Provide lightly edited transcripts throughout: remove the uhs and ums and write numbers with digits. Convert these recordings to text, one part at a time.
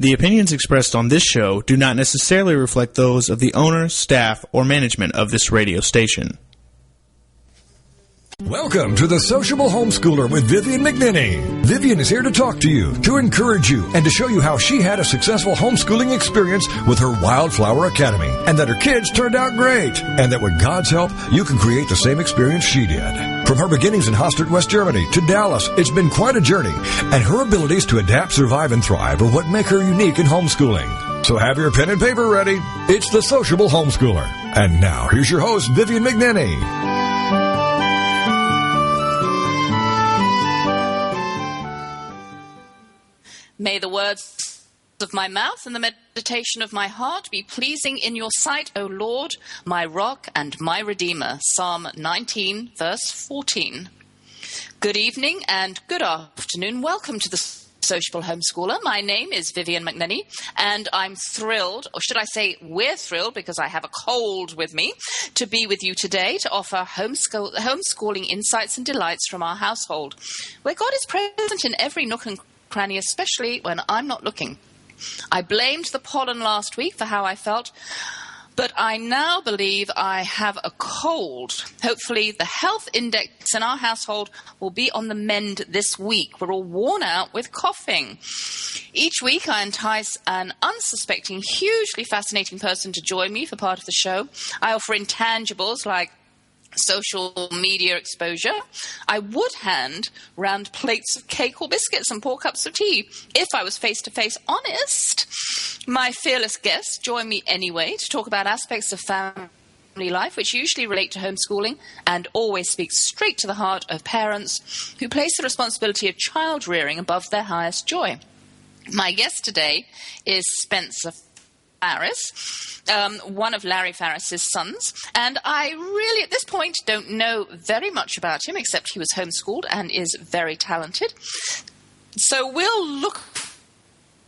The opinions expressed on this show do not necessarily reflect those of the owner, staff, or management of this radio station. Welcome to The Sociable Homeschooler with Vivian McAnany. Vivian is here to talk to you, to encourage you, and to show you how she had a successful homeschooling experience with her Wildflower Academy, and that her kids turned out great, and that with God's help, you can create the same experience she did. From her beginnings in Hostert, West Germany, to Dallas, it's been quite a journey, and her abilities to adapt, survive, and thrive are what make her unique in homeschooling. So have your pen and paper ready. It's The Sociable Homeschooler. And now, here's your host, Vivian McAnany. May the words of my mouth and the meditation of my heart be pleasing in your sight, O Lord, my rock and my redeemer. Psalm 19, verse 14. Good evening and good afternoon. Welcome to the Sociable Homeschooler. My name is Vivian McAnany, and I'm thrilled, or should I say we're thrilled, because I have a cold with me, to be with you today to offer homeschooling insights and delights from our household, where God is present in every nook and cranny, especially when I'm not looking. I blamed the pollen last week for how I felt, but I now believe I have a cold. Hopefully the health index in our household will be on the mend this week. We're all worn out with coughing. Each week I entice an unsuspecting, hugely fascinating person to join me for part of the show. I offer intangibles like social media exposure. I would hand round plates of cake or biscuits and pour cups of tea if I was face-to-face honest. My fearless guests join me anyway to talk about aspects of family life which usually relate to homeschooling and always speak straight to the heart of parents who place the responsibility of child rearing above their highest joy. My guest today is Spencer Farris, one of Larry Farris's sons, and I really at this point don't know very much about him except he was homeschooled and is very talented. So we'll look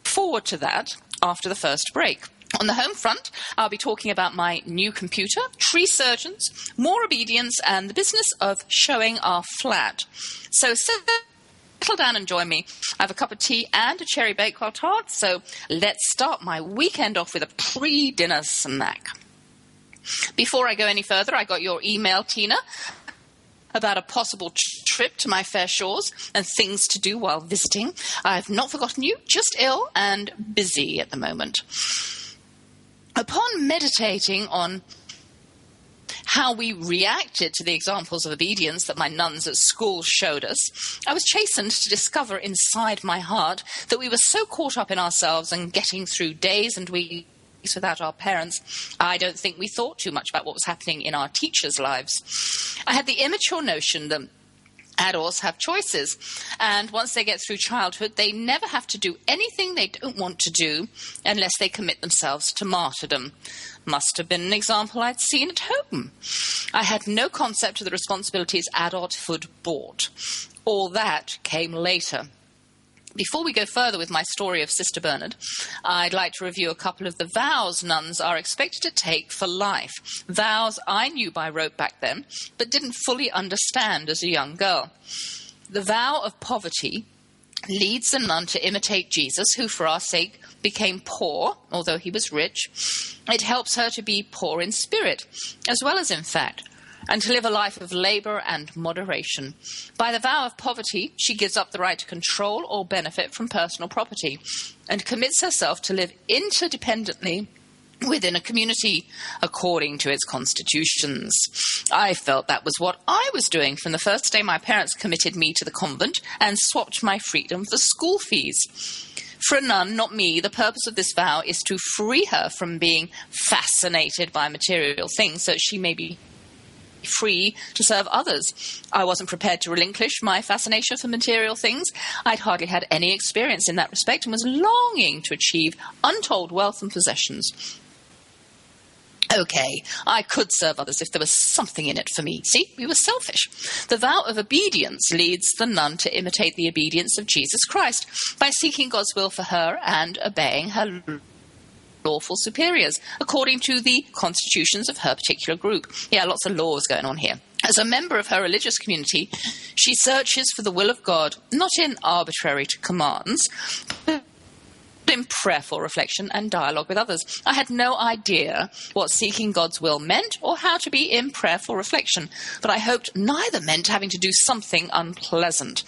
forward to that after the first break. On the home front, I'll be talking about my new computer, tree surgeons, more obedience, and the business of showing our flat. So settle down and join me. I have a cup of tea and a cherry bakewell tart, so let's start my weekend off with a pre-dinner snack. Before I go any further, I got your email, Tina, about a possible trip to my fair shores and things to do while visiting. I've not forgotten you, just ill and busy at the moment. Upon meditating on how we reacted to the examples of obedience that my nuns at school showed us, I was chastened to discover inside my heart that we were so caught up in ourselves and getting through days and weeks without our parents, I don't think we thought too much about what was happening in our teachers' lives. I had the immature notion that adults have choices, and once they get through childhood, they never have to do anything they don't want to do unless they commit themselves to martyrdom. Must have been an example I'd seen at home. I had no concept of the responsibilities adulthood brought. All that came later. Before we go further with my story of Sister Bernard, I'd like to review a couple of the vows nuns are expected to take for life. Vows I knew by rote back then, but didn't fully understand as a young girl. The vow of poverty leads the nun to imitate Jesus, who for our sake became poor, although he was rich. It helps her to be poor in spirit, as well as in fact, and to live a life of labor and moderation. By the vow of poverty, she gives up the right to control or benefit from personal property and commits herself to live interdependently within a community according to its constitutions. I felt that was what I was doing from the first day my parents committed me to the convent and swapped my freedom for school fees. For a nun, not me, the purpose of this vow is to free her from being fascinated by material things so that she may be free to serve others. I wasn't prepared to relinquish my fascination for material things. I'd hardly had any experience in that respect and was longing to achieve untold wealth and possessions. Okay, I could serve others if there was something in it for me. See, we were selfish. The vow of obedience leads the nun to imitate the obedience of Jesus Christ by seeking God's will for her and obeying her lawful superiors, according to the constitutions of her particular group. Yeah, lots of laws going on here. As a member of her religious community, she searches for the will of God, not in arbitrary commands, but in prayerful reflection and dialogue with others. I had no idea what seeking God's will meant or how to be in prayerful reflection, but I hoped neither meant having to do something unpleasant.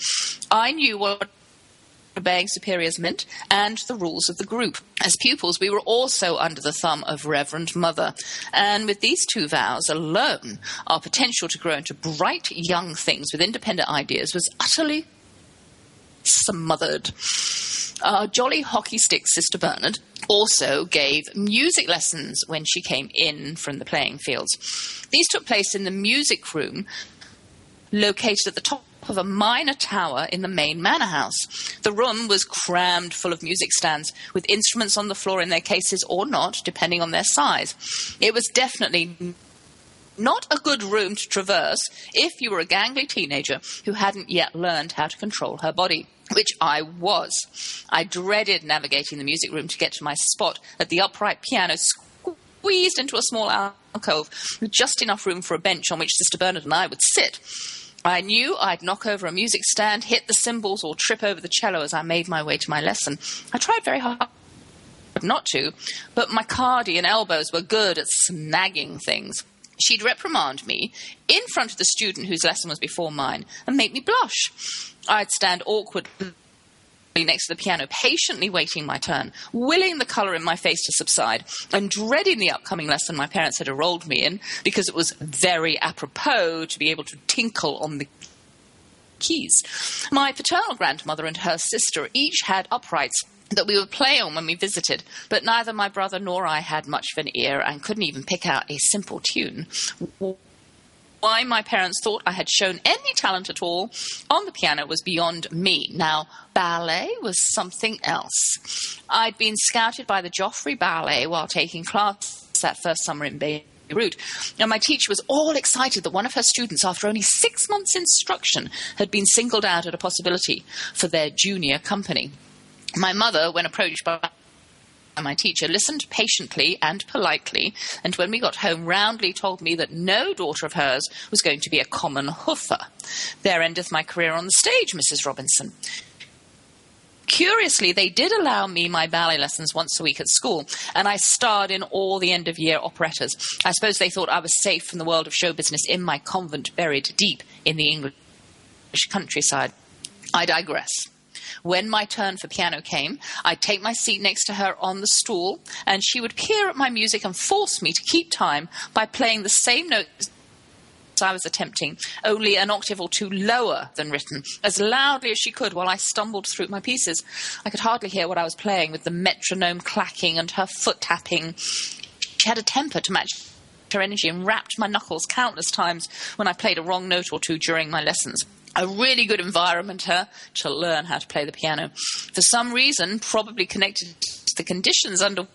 I knew what obeying superiors meant and the rules of the group. As pupils, we were also under the thumb of Reverend Mother, and with these two vows alone, our potential to grow into bright young things with independent ideas was utterly smothered. Our jolly hockey stick sister Bernard also gave music lessons when she came in from the playing fields. These took place in the music room located at the top of a minor tower in the main manor house. The room was crammed full of music stands, with instruments on the floor in their cases or not, depending on their size. It was definitely not a good room to traverse if you were a gangly teenager who hadn't yet learned how to control her body, which I was. I dreaded navigating the music room to get to my spot at the upright piano, squeezed into a small alcove with just enough room for a bench on which Sister Bernard and I would sit. I knew I'd knock over a music stand, hit the cymbals, or trip over the cello as I made my way to my lesson. I tried very hard not to, but my cardi and elbows were good at snagging things. She'd reprimand me in front of the student whose lesson was before mine and make me blush. I'd stand awkwardly next to the piano, patiently waiting my turn, willing the colour in my face to subside, and dreading the upcoming lesson my parents had enrolled me in, because it was very apropos to be able to tinkle on the keys. My paternal grandmother and her sister each had uprights that we would play on when we visited, but neither my brother nor I had much of an ear and couldn't even pick out a simple tune. Why my parents thought I had shown any talent at all on the piano was beyond me. Now, ballet was something else. I'd been scouted by the Joffrey Ballet while taking class that first summer in Beirut, and my teacher was all excited that one of her students, after only 6 months' instruction, had been singled out as a possibility for their junior company. My mother, when approached by my teacher, listened patiently and politely, and when we got home, roundly told me that no daughter of hers was going to be a common hoofer. There endeth my career on the stage, Mrs. Robinson. Curiously, they did allow me my ballet lessons once a week at school, and I starred in all the end-of-year operettas. I suppose they thought I was safe from the world of show business in my convent buried deep in the English countryside. I digress. When my turn for piano came, I'd take my seat next to her on the stool, and she would peer at my music and force me to keep time by playing the same notes I was attempting, only an octave or two lower than written, as loudly as she could while I stumbled through my pieces. I could hardly hear what I was playing with the metronome clacking and her foot tapping. She had a temper to match her energy and rapped my knuckles countless times when I played a wrong note or two during my lessons. A really good environment here to learn how to play the piano. For some reason, probably connected to the conditions under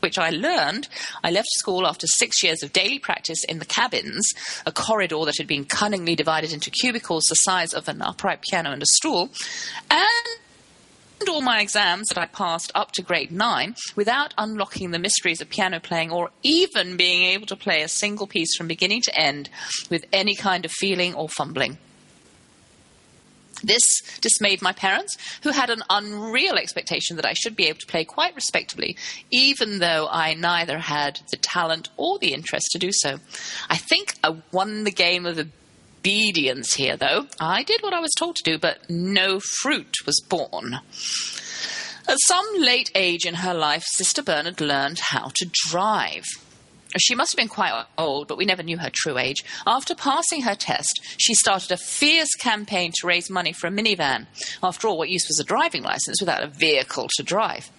which I learned, I left school after 6 years of daily practice in the cabins, a corridor that had been cunningly divided into cubicles the size of an upright piano and a stool, and all my exams that I passed up to grade 9 without unlocking the mysteries of piano playing or even being able to play a single piece from beginning to end with any kind of feeling or fumbling. This dismayed my parents, who had an unreal expectation that I should be able to play quite respectably, even though I neither had the talent or the interest to do so. I think I won the game of obedience here, though. I did what I was told to do, but no fruit was born. At some late age in her life, Sister Bernard learned how to drive. She must have been quite old, but we never knew her true age. After passing her test, she started a fierce campaign to raise money for a minivan. After all, what use was a driving license without a vehicle to drive?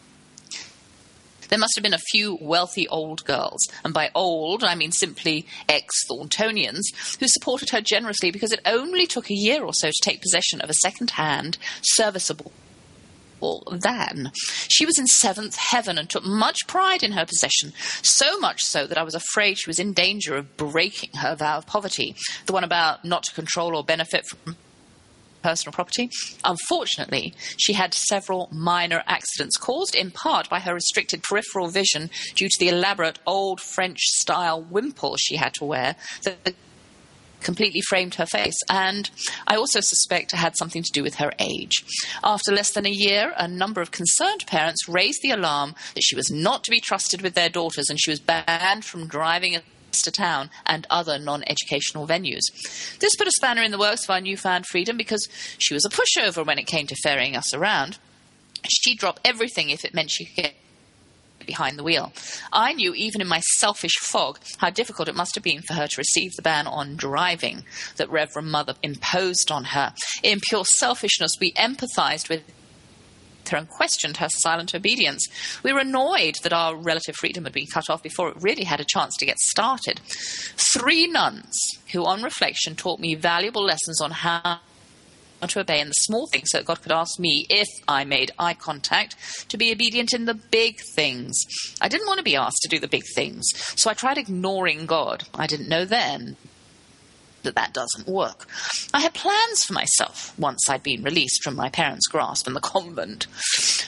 There must have been a few wealthy old girls, and by old, I mean simply ex-Thorntonians, who supported her generously because it only took a year or so to take possession of a second-hand, serviceable van. She was in 7th heaven and took much pride in her possession, so much so that I was afraid she was in danger of breaking her vow of poverty, the one about not to control or benefit from personal property. Unfortunately, she had several minor accidents, caused in part by her restricted peripheral vision due to the elaborate old French-style wimple she had to wear that completely framed her face, and I also suspect it had something to do with her age. After less than a year, a number of concerned parents raised the alarm that she was not to be trusted with their daughters, and she was banned from driving to town and other non-educational venues. This put a spanner in the works of our newfound freedom, because she was a pushover when it came to ferrying us around. She'd drop everything if it meant she could get behind the wheel. I knew, even in my selfish fog, how difficult it must have been for her to receive the ban on driving that Reverend Mother imposed on her. In pure selfishness, we empathized with her and questioned her silent obedience. We were annoyed that our relative freedom had been cut off before it really had a chance to get started. Three nuns who, on reflection, taught me valuable lessons on how to obey in the small things so that God could ask me, if I made eye contact, to be obedient in the big things. I didn't want to be asked to do the big things, so I tried ignoring God. I didn't know then that doesn't work. I had plans for myself once I'd been released from my parents' grasp and the convent.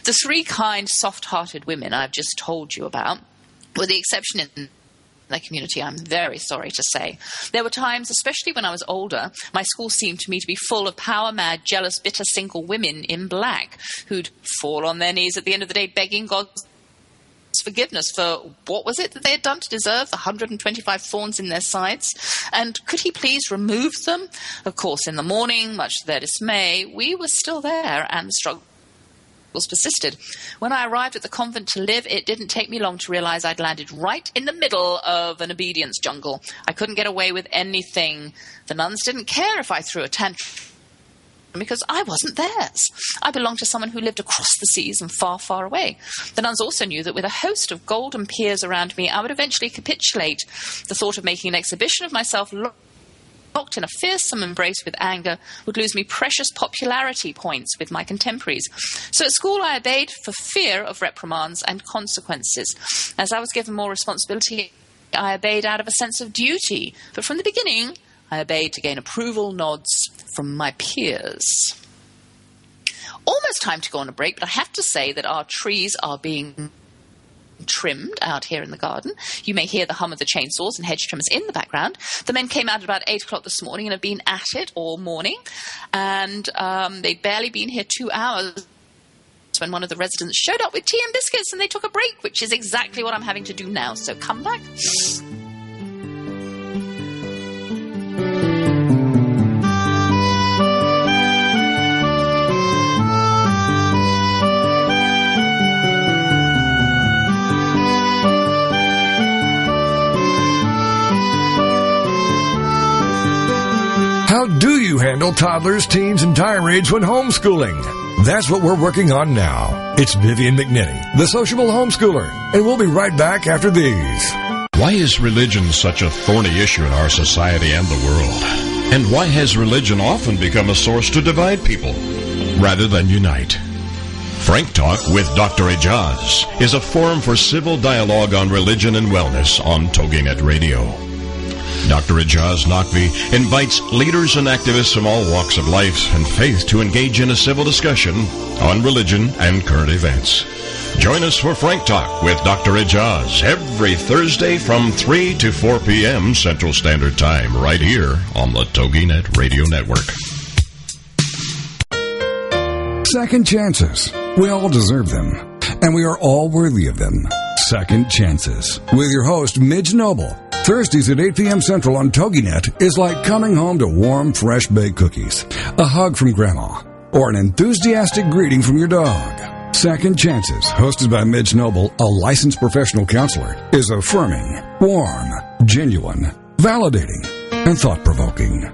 The three kind, soft-hearted women I've just told you about were the exception in the community, I'm very sorry to say. There were times, especially when I was older, my school seemed to me to be full of power-mad, jealous, bitter single women in black who'd fall on their knees at the end of the day begging God's forgiveness for what was it that they had done to deserve the 125 thorns in their sides, and could he please remove them? Of course, in the morning, much to their dismay, we were still there, and the struggles persisted. When I arrived at the convent to live, it didn't take me long to realize I'd landed right in the middle of an obedience jungle. I couldn't get away with anything. The nuns didn't care if I threw a tantrum, because I wasn't theirs. I belonged to someone who lived across the seas and far, far away. The nuns also knew that with a host of golden peers around me, I would eventually capitulate. The thought of making an exhibition of myself locked in a fearsome embrace with anger would lose me precious popularity points with my contemporaries. So at school I obeyed for fear of reprimands and consequences. As I was given more responsibility, I obeyed out of a sense of duty. But from the beginning, I obeyed to gain approval nods from my peers. Almost time to go on a break, but I have to say that our trees are being trimmed out here in the garden. You may hear the hum of the chainsaws and hedge trimmers in the background. The men came out at about 8 o'clock this morning and have been at it all morning. And they've barely been here 2 hours when one of the residents showed up with tea and biscuits and they took a break, which is exactly what I'm having to do now. So come back. How do you handle toddlers, teens, and tirades when homeschooling? That's what we're working on now. It's Vivian McAnany, the sociable homeschooler, and we'll be right back after these. Why is religion such a thorny issue in our society and the world? And why has religion often become a source to divide people rather than unite? Frank Talk with Dr. Ajaz is a forum for civil dialogue on religion and wellness on Toginet Radio. Dr. Ajaz Naqvi invites leaders and activists from all walks of life and faith to engage in a civil discussion on religion and current events. Join us for Frank Talk with Dr. Ajaz every Thursday from 3 to 4 p.m. Central Standard Time, right here on the Toginet Radio Network. Second chances. We all deserve them, and we are all worthy of them. Second Chances with your host, Midge Noble. Thursdays at 8 p.m. Central on TogiNet is like coming home to warm, fresh-baked cookies, a hug from Grandma, or an enthusiastic greeting from your dog. Second Chances, hosted by Midge Noble, a licensed professional counselor, is affirming, warm, genuine, validating, and thought-provoking.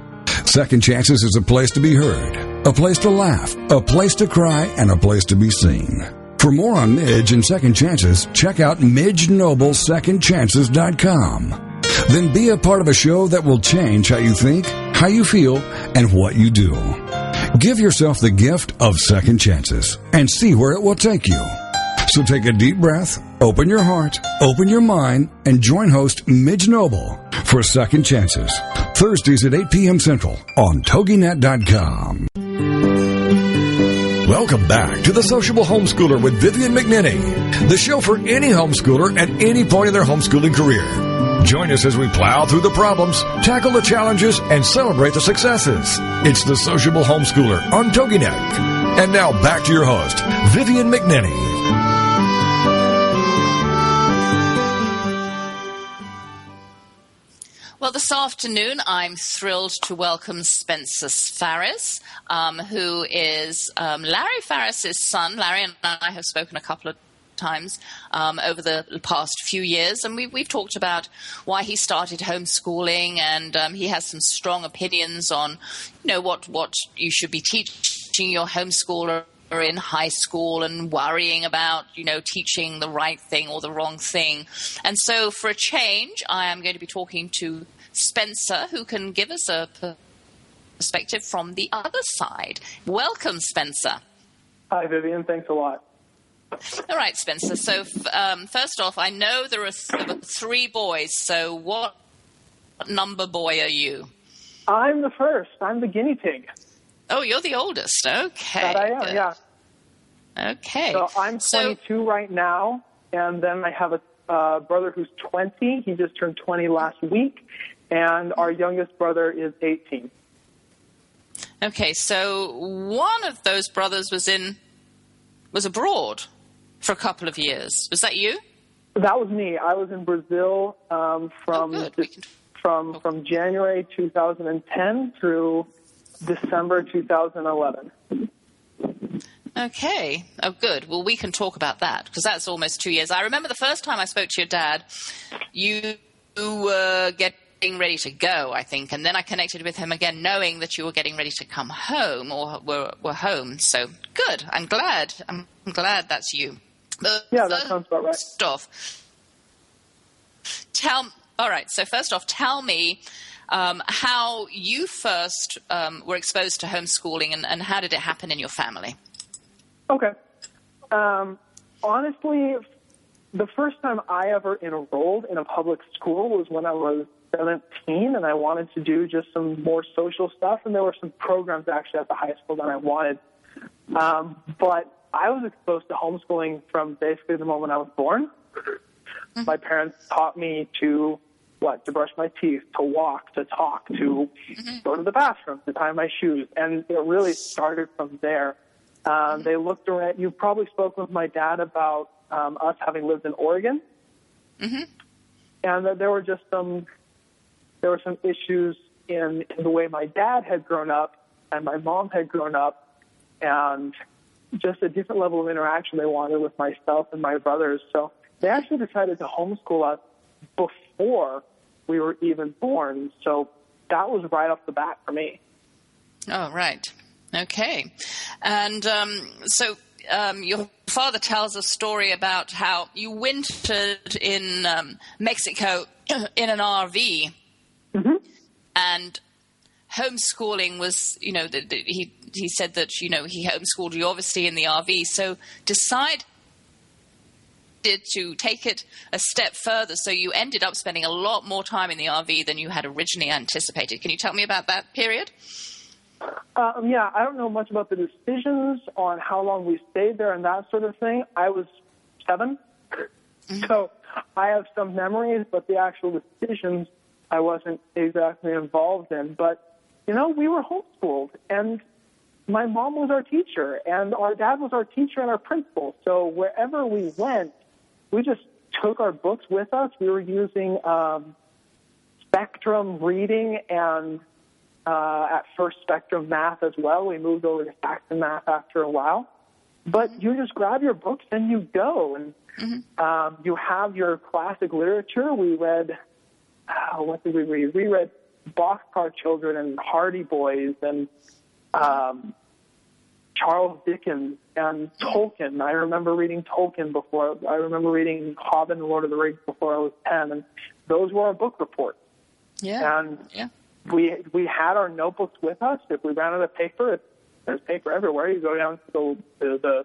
Second Chances is a place to be heard, a place to laugh, a place to cry, and a place to be seen. For more on Midge and Second Chances, check out MidgeNobleSecondChances.com. Then be a part of a show that will change how you think, how you feel, and what you do. Give yourself the gift of second chances and see where it will take you. So take a deep breath, open your heart, open your mind, and join host Midge Noble for Second Chances, Thursdays at 8 p.m. Central on Toginet.com. Welcome back to The Sociable Homeschooler with Vivian McAnany, the show for any homeschooler at any point in their homeschooling career. Join us as we plow through the problems, tackle the challenges, and celebrate the successes. It's The Sociable Homeschooler on Toginet. And now back to your host, Vivian McAnany. Well, this afternoon, I'm thrilled to welcome Spencer Farris, who is Larry Farris's son. Larry and I have spoken a couple of times over the past few years, and we've talked about why he started homeschooling, and he has some strong opinions on, you know, what you should be teaching your homeschooler in high school, and worrying about, you know, teaching the right thing or the wrong thing. And so for a change, I am going to be talking to Spencer, who can give us a perspective from the other side. Welcome, Spencer. Hi, Vivian. Thanks a lot. All right, Spencer. So first off, I know there were three boys. So what number boy are you? I'm the first. I'm the guinea pig. Oh, you're the oldest. Okay. That I am, good. Yeah. Okay. So I'm 22 right now, and then I have a brother who's 20. He just turned 20 last week, and our youngest brother is 18. Okay, so one of those brothers was abroad for a couple of years. Was that you? That was me. I was in Brazil from January 2010 through December 2011. Okay. Oh, good. Well, we can talk about that, because that's almost 2 years. I remember the first time I spoke to your dad, you were getting ready to go, I think, and then I connected with him again, knowing that you were getting ready to come home, or were home. So good. I'm glad. That's you. Yeah, that sounds about right. First off, tell me how you first were exposed to homeschooling, and how did it happen in your family? Okay. Honestly, the first time I ever enrolled in a public school was when I was 17, and I wanted to do just some more social stuff, and there were some programs actually at the high school that I wanted. But I was exposed to homeschooling from basically the moment I was born. Mm-hmm. My parents taught me to brush my teeth, to walk, to talk, to go to the bathroom, to tie my shoes. And it really started from there. They looked around. You probably spoke with my dad about us having lived in Oregon. Mm-hmm. And that there were some issues in the way my dad had grown up and my mom had grown up, and just a different level of interaction they wanted with myself and my brothers. So they actually decided to homeschool us before we were even born. So that was right off the bat for me. Oh, right. Okay. And so your father tells a story about how you wintered in Mexico in an RV. Mm-hmm. And homeschooling was, you know, he said that, you know, he homeschooled you obviously in the RV. So to take it a step further, so you ended up spending a lot more time in the RV than you had originally anticipated. Can you tell me about that period? Yeah, I don't know much about the decisions on how long we stayed there and that sort of thing. I was 7, mm-hmm. so I have some memories, but the actual decisions I wasn't exactly involved in. But, you know, we were homeschooled, and my mom was our teacher, and our dad was our teacher and our principal. So wherever we went, we just took our books with us. We were using Spectrum reading and at first Spectrum math as well. We moved over to Saxon math after a while. But you just grab your books and you go. And you have your classic literature. We read, what did we read? We read Boxcar Children and Hardy Boys and Charles Dickens and Tolkien. I remember reading Tolkien before. I remember reading Hobbit and Lord of the Rings before I was 10, and those were our book reports. Yeah, and we had our notebooks with us. If we ran out of paper, there's paper everywhere. You go down to the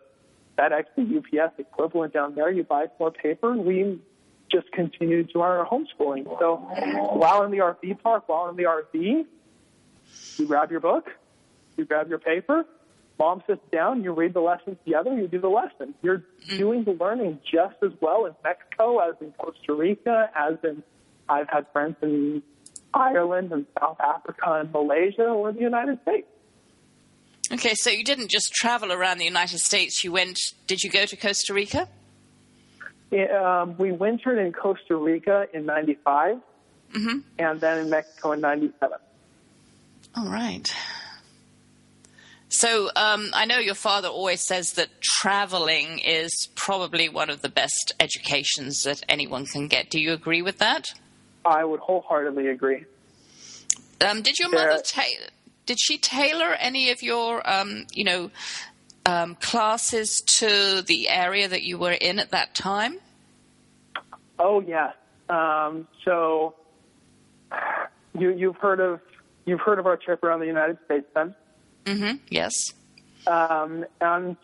FedEx, the UPS equivalent down there. You buy more paper. We just continued to our homeschooling. So while in the RV park, you grab your book, you grab your paper. Mom sits down, you read the lesson together, you do the lesson. You're doing the learning just as well in Mexico as in Costa Rica, as in I've had friends in Ireland and South Africa and Malaysia or the United States. Okay, so you didn't just travel around the United States. You went – did you go to Costa Rica? Yeah, we wintered in Costa Rica in 95 mm-hmm. and then in Mexico in 97. All right. So I know your father always says that traveling is probably one of the best educations that anyone can get. Do you agree with that? I would wholeheartedly agree. Did your mother did she tailor any of your, classes to the area that you were in at that time? Oh yes. So you've heard of our trip around the United States, then? Mm-hmm. Yes. And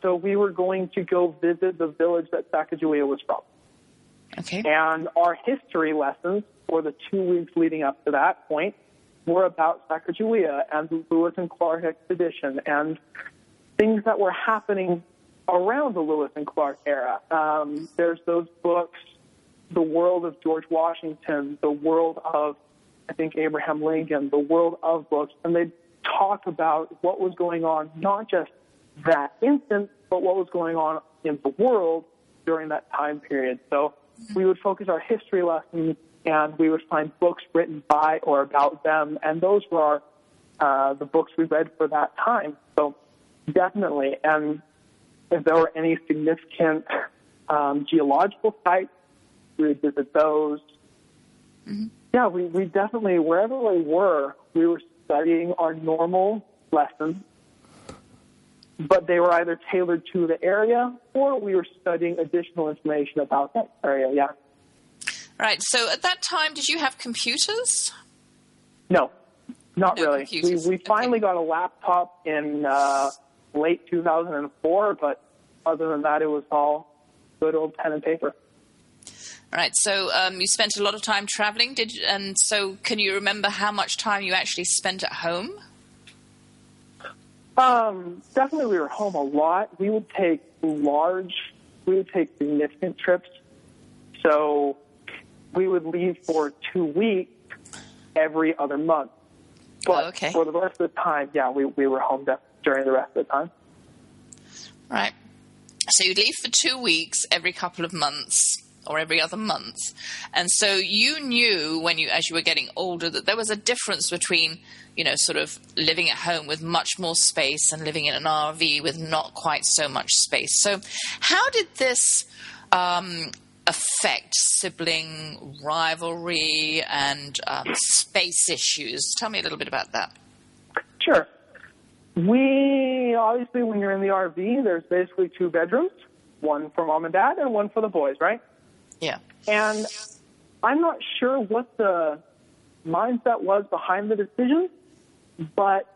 so we were going to go visit the village that Sacagawea was from. Okay. And our history lessons for the 2 weeks leading up to that point were about Sacagawea and the Lewis and Clark expedition and things that were happening around the Lewis and Clark era. There's those books, The World of George Washington, The World of, I think, Abraham Lincoln, The World of Books, and they talk about what was going on, not just that instant, but what was going on in the world during that time period. So we would focus our history lessons, and we would find books written by or about them, and those were the books we read for that time. So definitely, and if there were any significant geological sites, we would visit those. Mm-hmm. Yeah, we definitely, wherever we were studying our normal lessons, but they were either tailored to the area or we were studying additional information about that area, yeah. Right, so at that time, did you have computers? No, not really. We finally got a laptop in late 2004, but other than that, it was all good old pen and paper. All right, so you spent a lot of time traveling, and so can you remember how much time you actually spent at home? Definitely we were home a lot. We would take significant trips. So we would leave for 2 weeks every other month. But for the rest of the time, yeah, we were home during the rest of the time. All right. So you'd leave for 2 weeks every couple of months, or every other month. And so you knew as you were getting older that there was a difference between, sort of living at home with much more space and living in an RV with not quite so much space. So how did this affect sibling rivalry and space issues? Tell me a little bit about that. Sure. Obviously, when you're in the RV, there's basically two bedrooms, one for mom and dad and one for the boys, right? Yeah. And I'm not sure what the mindset was behind the decision, but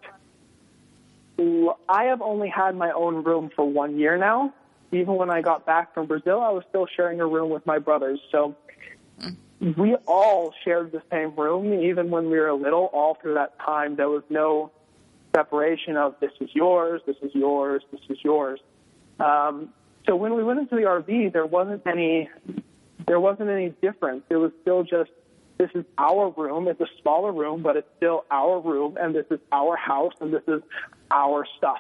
I have only had my own room for 1 year now. Even when I got back from Brazil, I was still sharing a room with my brothers. So we all shared the same room, even when we were little. All through that time, there was no separation of this is yours, this is yours, this is yours. So when we went into the RV, there wasn't any difference. It was still just, this is our room. It's a smaller room, but it's still our room, and this is our house, and this is our stuff.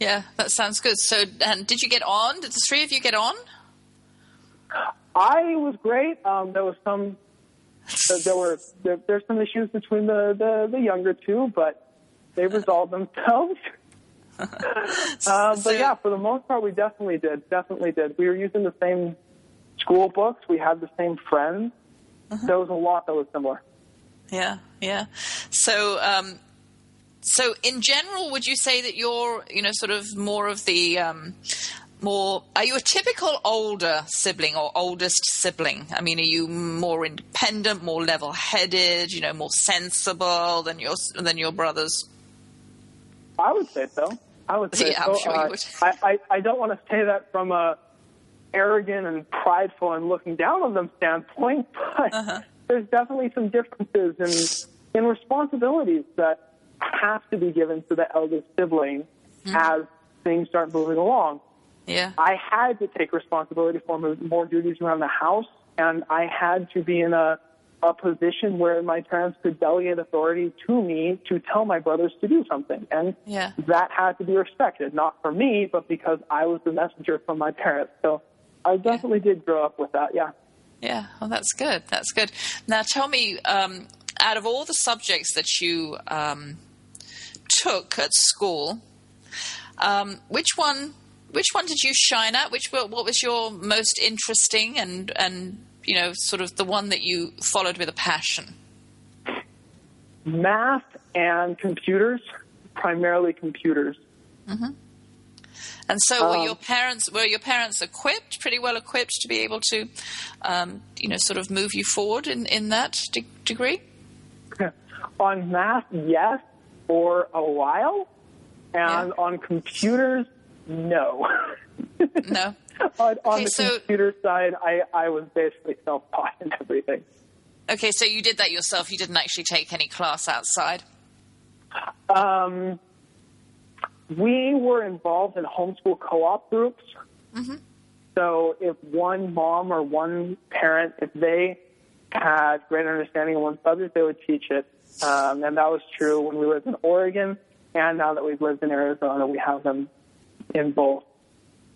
Yeah, that sounds good. So did you get on? Did the three of you get on? I was great. There's some issues between the younger two, but they resolved themselves. But yeah, for the most part, we definitely did. We were using the same school books. We had the same friends. Uh-huh. There was a lot that was similar. Yeah. So in general, would you say that you're, sort of more of the, are you a typical older sibling or oldest sibling? I mean, are you more independent, more level-headed, more sensible than your brothers? I would say so. I'm sure you would. I don't want to say that from a arrogant and prideful and looking down on them standpoint, but there's definitely some differences in responsibilities that have to be given to the eldest sibling as things start moving along. Yeah, I had to take responsibility for more duties around the house, and I had to be in a position where my parents could delegate authority to me to tell my brothers to do something. And that had to be respected, not for me, but because I was the messenger from my parents. So I definitely did grow up with that, Yeah, well, that's good. That's good. Now tell me, out of all the subjects that you took at school, which one did you shine at? What was your most interesting and you know, sort of the one that you followed with a passion? Math and computers, primarily computers. Mm-hmm. And so were your parents equipped, pretty well equipped to be able to, you know, sort of move you forward in that degree? On math, yes, for a while. And on computers, no. No. On the computer side, I was basically self-taught in everything. Okay, so you did that yourself. You didn't actually take any class outside? We were involved in homeschool co-op groups. Mm-hmm. So if one mom or one parent, if they had great understanding of one subject, they would teach it. And that was true when we lived in Oregon. And now that we've lived in Arizona, we have them in both.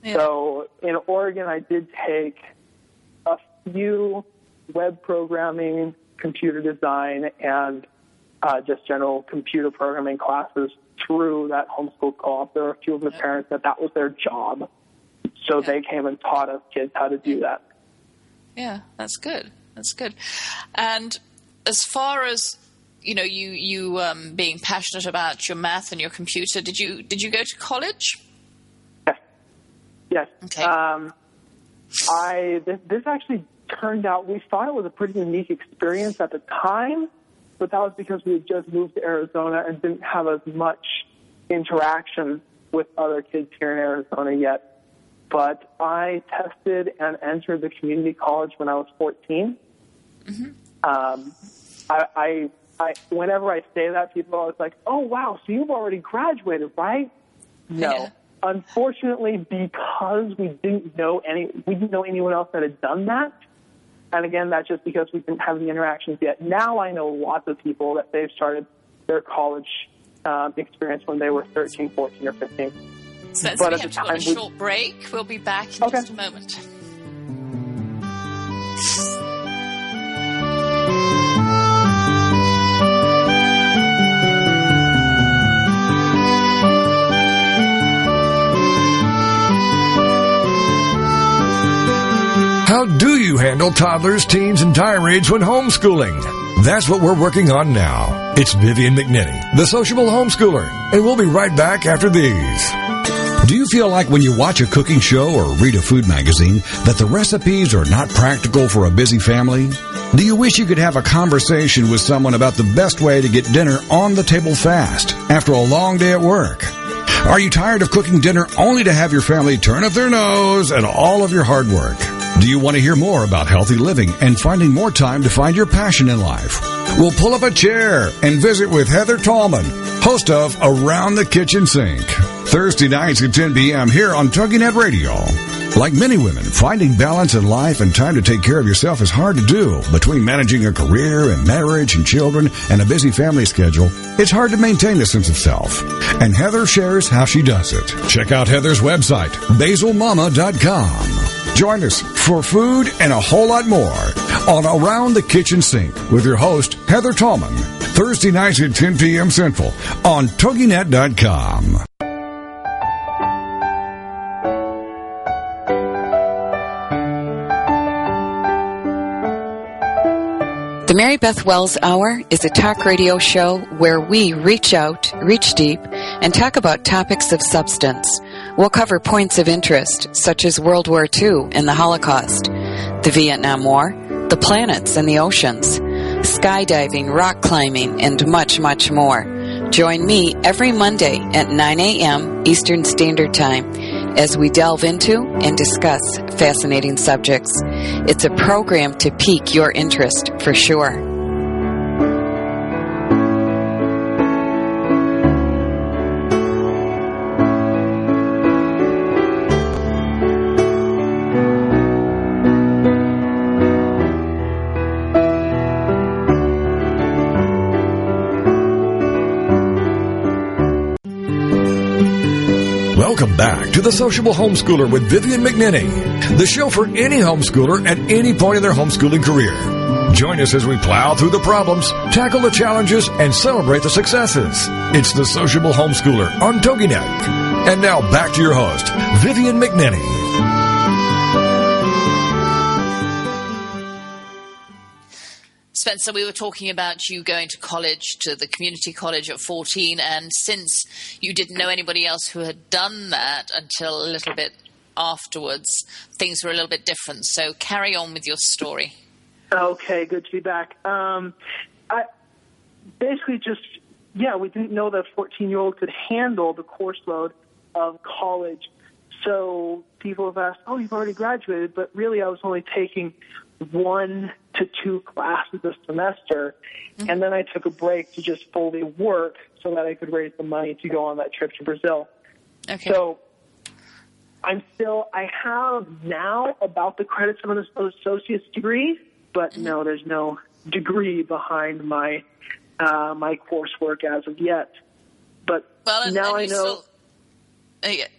Yeah. So in Oregon, I did take a few web programming, computer design, and just general computer programming classes through that homeschool co-op. There were a few of the parents that was their job. So they came and taught us kids how to do that. Yeah, that's good. That's good. And as far as, you know, you being passionate about your math and your computer, did you go to college? Yes. Okay. This actually turned out, we thought it was a pretty unique experience at the time, but that was because we had just moved to Arizona and didn't have as much interaction with other kids here in Arizona yet. But I tested and entered the community college when I was 14. Mm-hmm. I whenever I say that, people are always like, "Oh wow, so you've already graduated, right?" No. Yeah. Unfortunately, because we didn't know anyone else that had done that. And again, that's just because we didn't have the interactions yet. Now I know lots of people that they've started their college experience when they were 13, 14, or 15. So but we have to go on a short break. We'll be back in just a moment. How do you handle toddlers, teens, and tirades when homeschooling? That's what we're working on now. It's Vivian McAnany, the sociable homeschooler, and we'll be right back after these. Do you feel like when you watch a cooking show or read a food magazine that the recipes are not practical for a busy family? Do you wish you could have a conversation with someone about the best way to get dinner on the table fast after a long day at work? Are you tired of cooking dinner only to have your family turn up their nose at all of your hard work? Do you want to hear more about healthy living and finding more time to find your passion in life? We'll pull up a chair and visit with Heather Tallman, host of Around the Kitchen Sink, Thursday nights at 10 p.m. here on Toginet Radio. Like many women, finding balance in life and time to take care of yourself is hard to do. Between managing a career and marriage and children and a busy family schedule, it's hard to maintain a sense of self. And Heather shares how she does it. Check out Heather's website, basilmama.com. Join us for food and a whole lot more on Around the Kitchen Sink with your host, Heather Tallman, Thursday nights at 10 p.m. Central on toginet.com. The Mary Beth Wells Hour is a talk radio show where we reach out, reach deep, and talk about topics of substance. We'll cover points of interest, such as World War II and the Holocaust, the Vietnam War, the planets and the oceans, skydiving, rock climbing, and much, much more. Join me every Monday at 9 a.m. Eastern Standard Time as we delve into and discuss fascinating subjects. It's a program to pique your interest for sure. Welcome back to The Sociable Homeschooler with Vivian McAnany, the show for any homeschooler at any point in their homeschooling career. Join us as we plow through the problems, tackle the challenges, and celebrate the successes. It's The Sociable Homeschooler on Toginet. And now back to your host, Vivian McAnany. Spencer, we were talking about you going to college, to the community college at 14, and since you didn't know anybody else who had done that until a little bit afterwards, things were a little bit different. So carry on with your story. Okay, good to be back. We didn't know that a 14-year-old could handle the course load of college. So people have asked, oh, you've already graduated, but really I was only taking 1 to 2 classes a semester, and then I took a break to just fully work so that I could raise the money to go on that trip to Brazil. Okay. So I have now about the credits of an associate's degree, but no, there's no degree behind my my coursework as of yet. But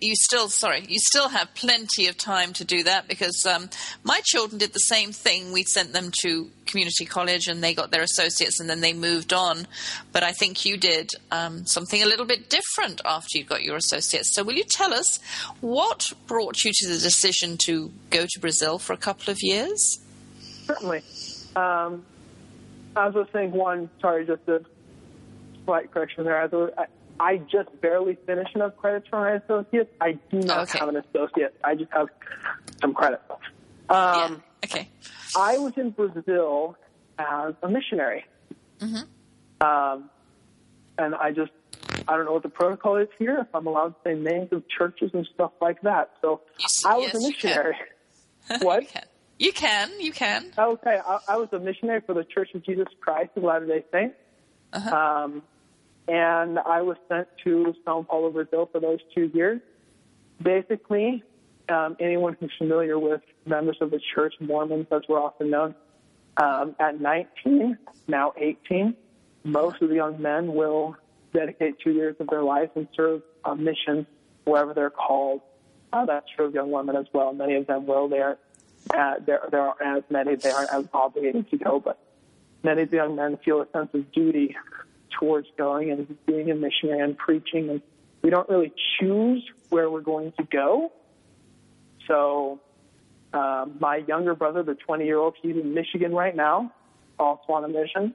you still have plenty of time to do that, because my children did the same thing. We sent them to community college and they got their associates and then they moved on. But I think you did something a little bit different after you got your associates. So will you tell us what brought you to the decision to go to Brazil for a couple of years? Certainly. As I was saying, just a slight correction there. I just barely finished enough credits for my associates. I do not have an associate. I just have some credits. I was in Brazil as a missionary. And I don't know what the protocol is here, if I'm allowed to say names of churches and stuff like that. So I was a missionary. You what? You can. Okay. I was a missionary for the Church of Jesus Christ of Latter-day Saints. And I was sent to São Paulo, Brazil for those 2 years. Basically, anyone who's familiar with members of the church, Mormons as we're often known, at 19, now 18, most of the young men will dedicate 2 years of their life and serve on mission wherever they're called. That's true of young women as well. Many of them will. They aren't as obligated to go, but many of the young men feel a sense of duty towards going and being a missionary and preaching, and we don't really choose where we're going to go. So my younger brother, the 20-year-old, he's in Michigan right now, also on a mission.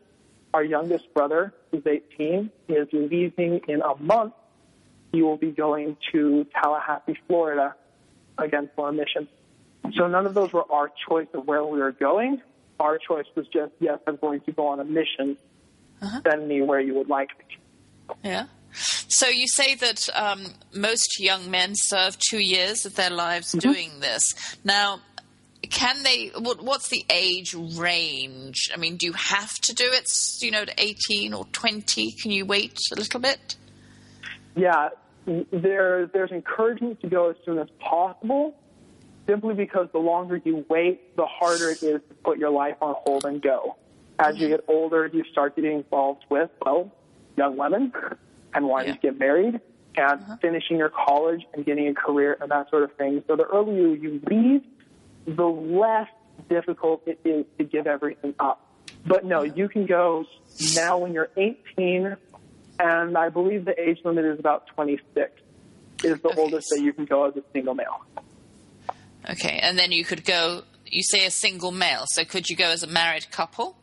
Our youngest brother, who's 18, is leaving in a month. He will be going to Tallahassee, Florida, again for a mission. So none of those were our choice of where we were going. Our choice was just, yes, I'm going to go on a mission. Send me where you would like me. Yeah. So you say that most young men serve 2 years of their lives doing this. Now, what's the age range? I mean, do you have to do it, to 18 or 20? Can you wait a little bit? Yeah. There's encouragement to go as soon as possible, simply because the longer you wait, the harder it is to put your life on hold and go. As you get older, you start getting involved with, young women and wanting to get married and finishing your college and getting a career and that sort of thing. So the earlier you leave, the less difficult it is to give everything up. But no, you can go now when you're 18, and I believe the age limit is about 26, is the oldest that you can go as a single male. Okay, and then you could go, you say a single male, so could you go as a married couple?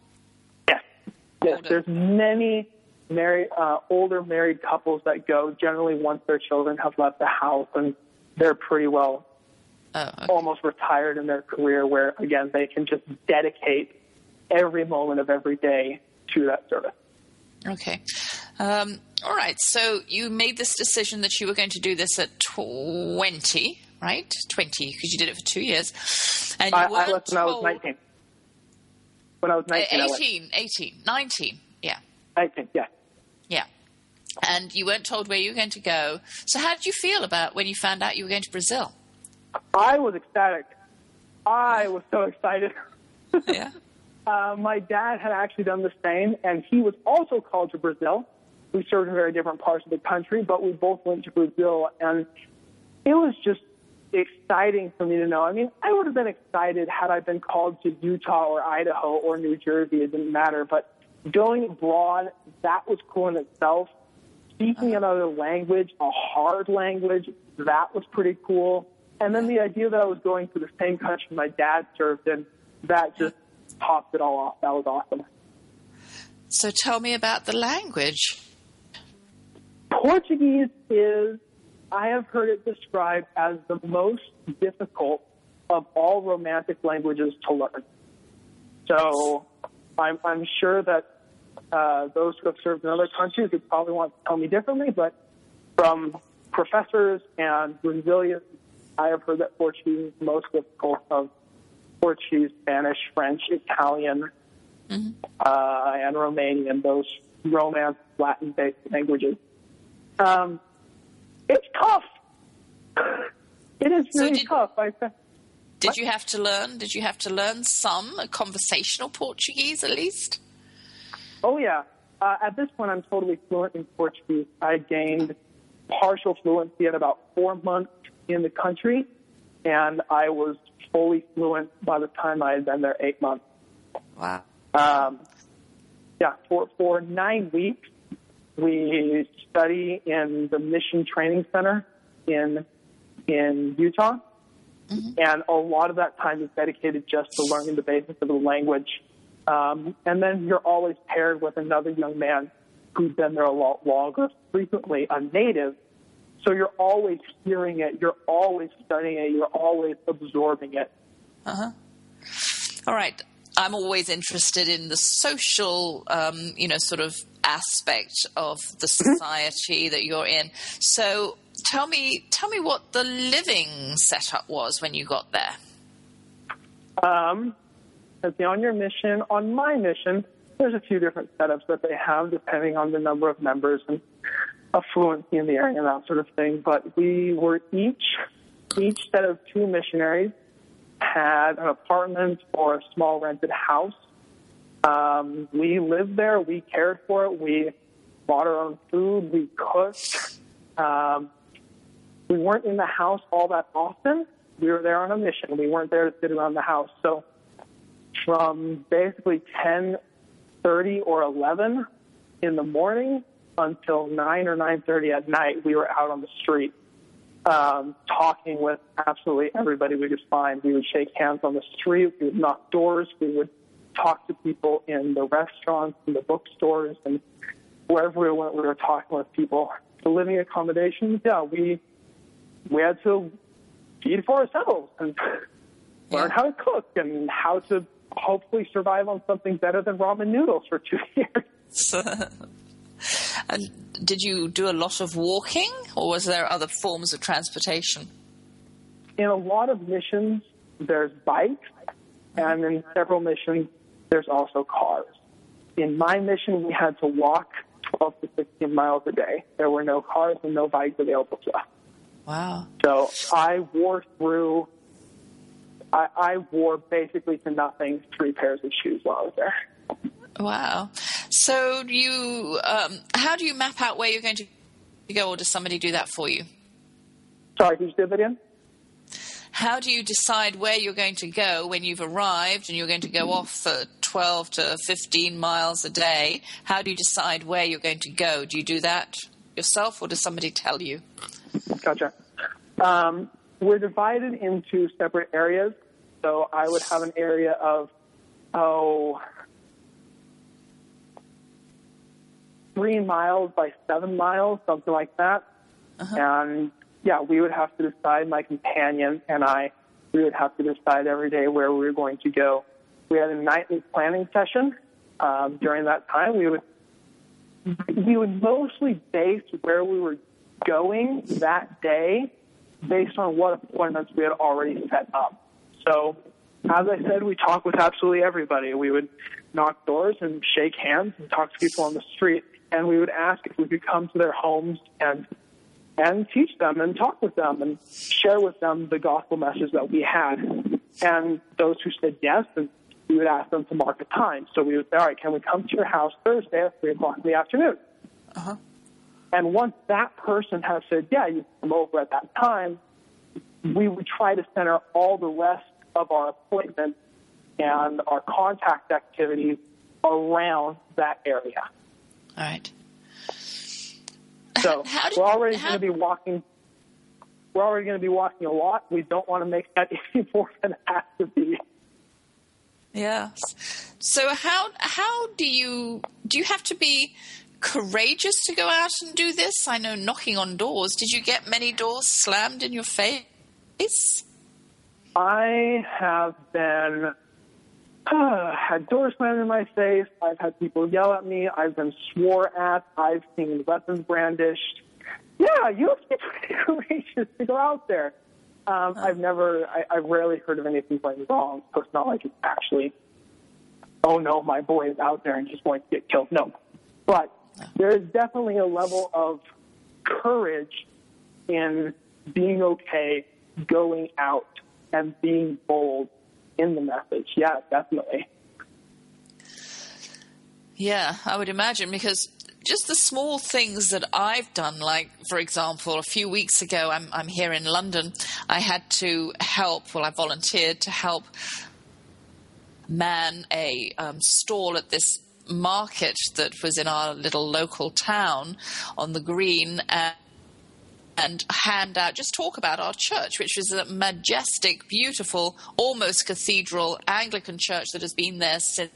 Yes, there's many older married couples that go generally once their children have left the house and they're pretty well almost retired in their career, where, again, they can just dedicate every moment of every day to that service. Okay. All right. So you made this decision that you were going to do this at 20, right? 20, because you did it for 2 years. And you I left when I was 19. When I was 19, 19, yeah. 19, yeah. Yeah. And you weren't told where you were going to go. So how did you feel about when you found out you were going to Brazil? I was ecstatic. I was so excited. Yeah. My dad had actually done the same, and he was also called to Brazil. We served in very different parts of the country, but we both went to Brazil. And it was just exciting for me to know. I mean, I would have been excited had I been called to Utah or Idaho or New Jersey. It didn't matter. But going abroad, that was cool in itself. Speaking another language, a hard language, that was pretty cool. And then the idea that I was going to the same country my dad served in, that just topped it all off. That was awesome. So tell me about the language. Portuguese is, I have heard it described as the most difficult of all romantic languages to learn. So I'm sure that those who have served in other countries would probably want to tell me differently, but from professors and Brazilians, I have heard that Portuguese is the most difficult of Portuguese, Spanish, French, Italian, and Romanian, those Romance, Latin-based languages. It's tough. It is really tough. Did you have to learn? Did you have to learn some conversational Portuguese at least? Oh, yeah. At this point, I'm totally fluent in Portuguese. I gained partial fluency at about 4 months in the country, and I was fully fluent by the time I had been there 8 months. Wow. Yeah, for 9 weeks, we study in the Mission Training Center in Utah, and a lot of that time is dedicated just to learning the basics of the language. And then you're always paired with another young man who's been there a lot longer, frequently a native. So you're always hearing it, you're always studying it, you're always absorbing it. All right. I'm always interested in the social, sort of aspect of the society that you're in. So tell me what the living setup was when you got there. On my mission, there's a few different setups that they have depending on the number of members and affluency in the area and that sort of thing. But we were each set of two missionaries had an apartment or a small rented house. We lived there. We cared for it. We bought our own food. We cooked. We weren't in the house all that often. We were there on a mission. We weren't there to sit around the house. So from basically 10:30 or 11 in the morning until 9 or 9:30 at night, we were out on the street. Talking with absolutely everybody we could find. We would shake hands on the street. We would knock doors. We would talk to people in the restaurants, in the bookstores, and wherever we went, we were talking with people. The living accommodations, yeah, we had to feed for ourselves and learn how to cook and how to hopefully survive on something better than ramen noodles for 2 years. And did you do a lot of walking, or was there other forms of transportation? In a lot of missions, there's bikes, and in several missions, there's also cars. In my mission, we had to walk 12 to 16 miles a day. There were no cars and no bikes available to us. Wow. So I wore basically to nothing 3 pairs of shoes while I was there. Wow. So you, how do you map out where you're going to go, or does somebody do that for you? Sorry, could you say that again? How do you decide where you're going to go when you've arrived and you're going to go off for 12 to 15 miles a day? How do you decide where you're going to go? Do you do that yourself, or does somebody tell you? Gotcha. We're divided into separate areas. So I would have an area of, 3 miles by 7 miles, something like that. And, yeah, we would have to decide, my companion and I, we would have to decide every day where we were going to go. We had a nightly planning session. During that time, we would mostly base where we were going that day based on what appointments we had already set up. So, as I said, we talked with absolutely everybody. We would knock doors and shake hands and talk to people on the street. And we would ask if we could come to their homes and teach them and talk with them and share with them the gospel message that we had. And those who said yes, and we would ask them to mark a time. So we would say, all right, can we come to your house Thursday at 3 o'clock in the afternoon? And once that person has said, yeah, you can come over at that time, we would try to center all the rest of our appointments and our contact activities around that area. All right. So we're already going to be walking a lot. We don't want to make that any more than it has to be. Yes. So how do you have to be courageous to go out and do this? I know knocking on doors. Did you get many doors slammed in your face? I have been had doors slammed in my face. I've had people yell at me. I've been swore at. I've seen weapons brandished. Yeah, you have to get pretty courageous to go out there. I've rarely heard of anything going wrong. So it's not like it's actually, oh no, my boy is out there and he's going to get killed. No. But there is definitely a level of courage in being okay, going out, and being bold in the message. Yeah, definitely. Yeah, I would imagine, because just the small things that I've done, like, for example, a few weeks ago, I'm here in London, I had to help, well, I volunteered to help man a stall at this market that was in our little local town on the green, and hand out, just talk about our church, which is a majestic, beautiful, almost cathedral Anglican church that has been there since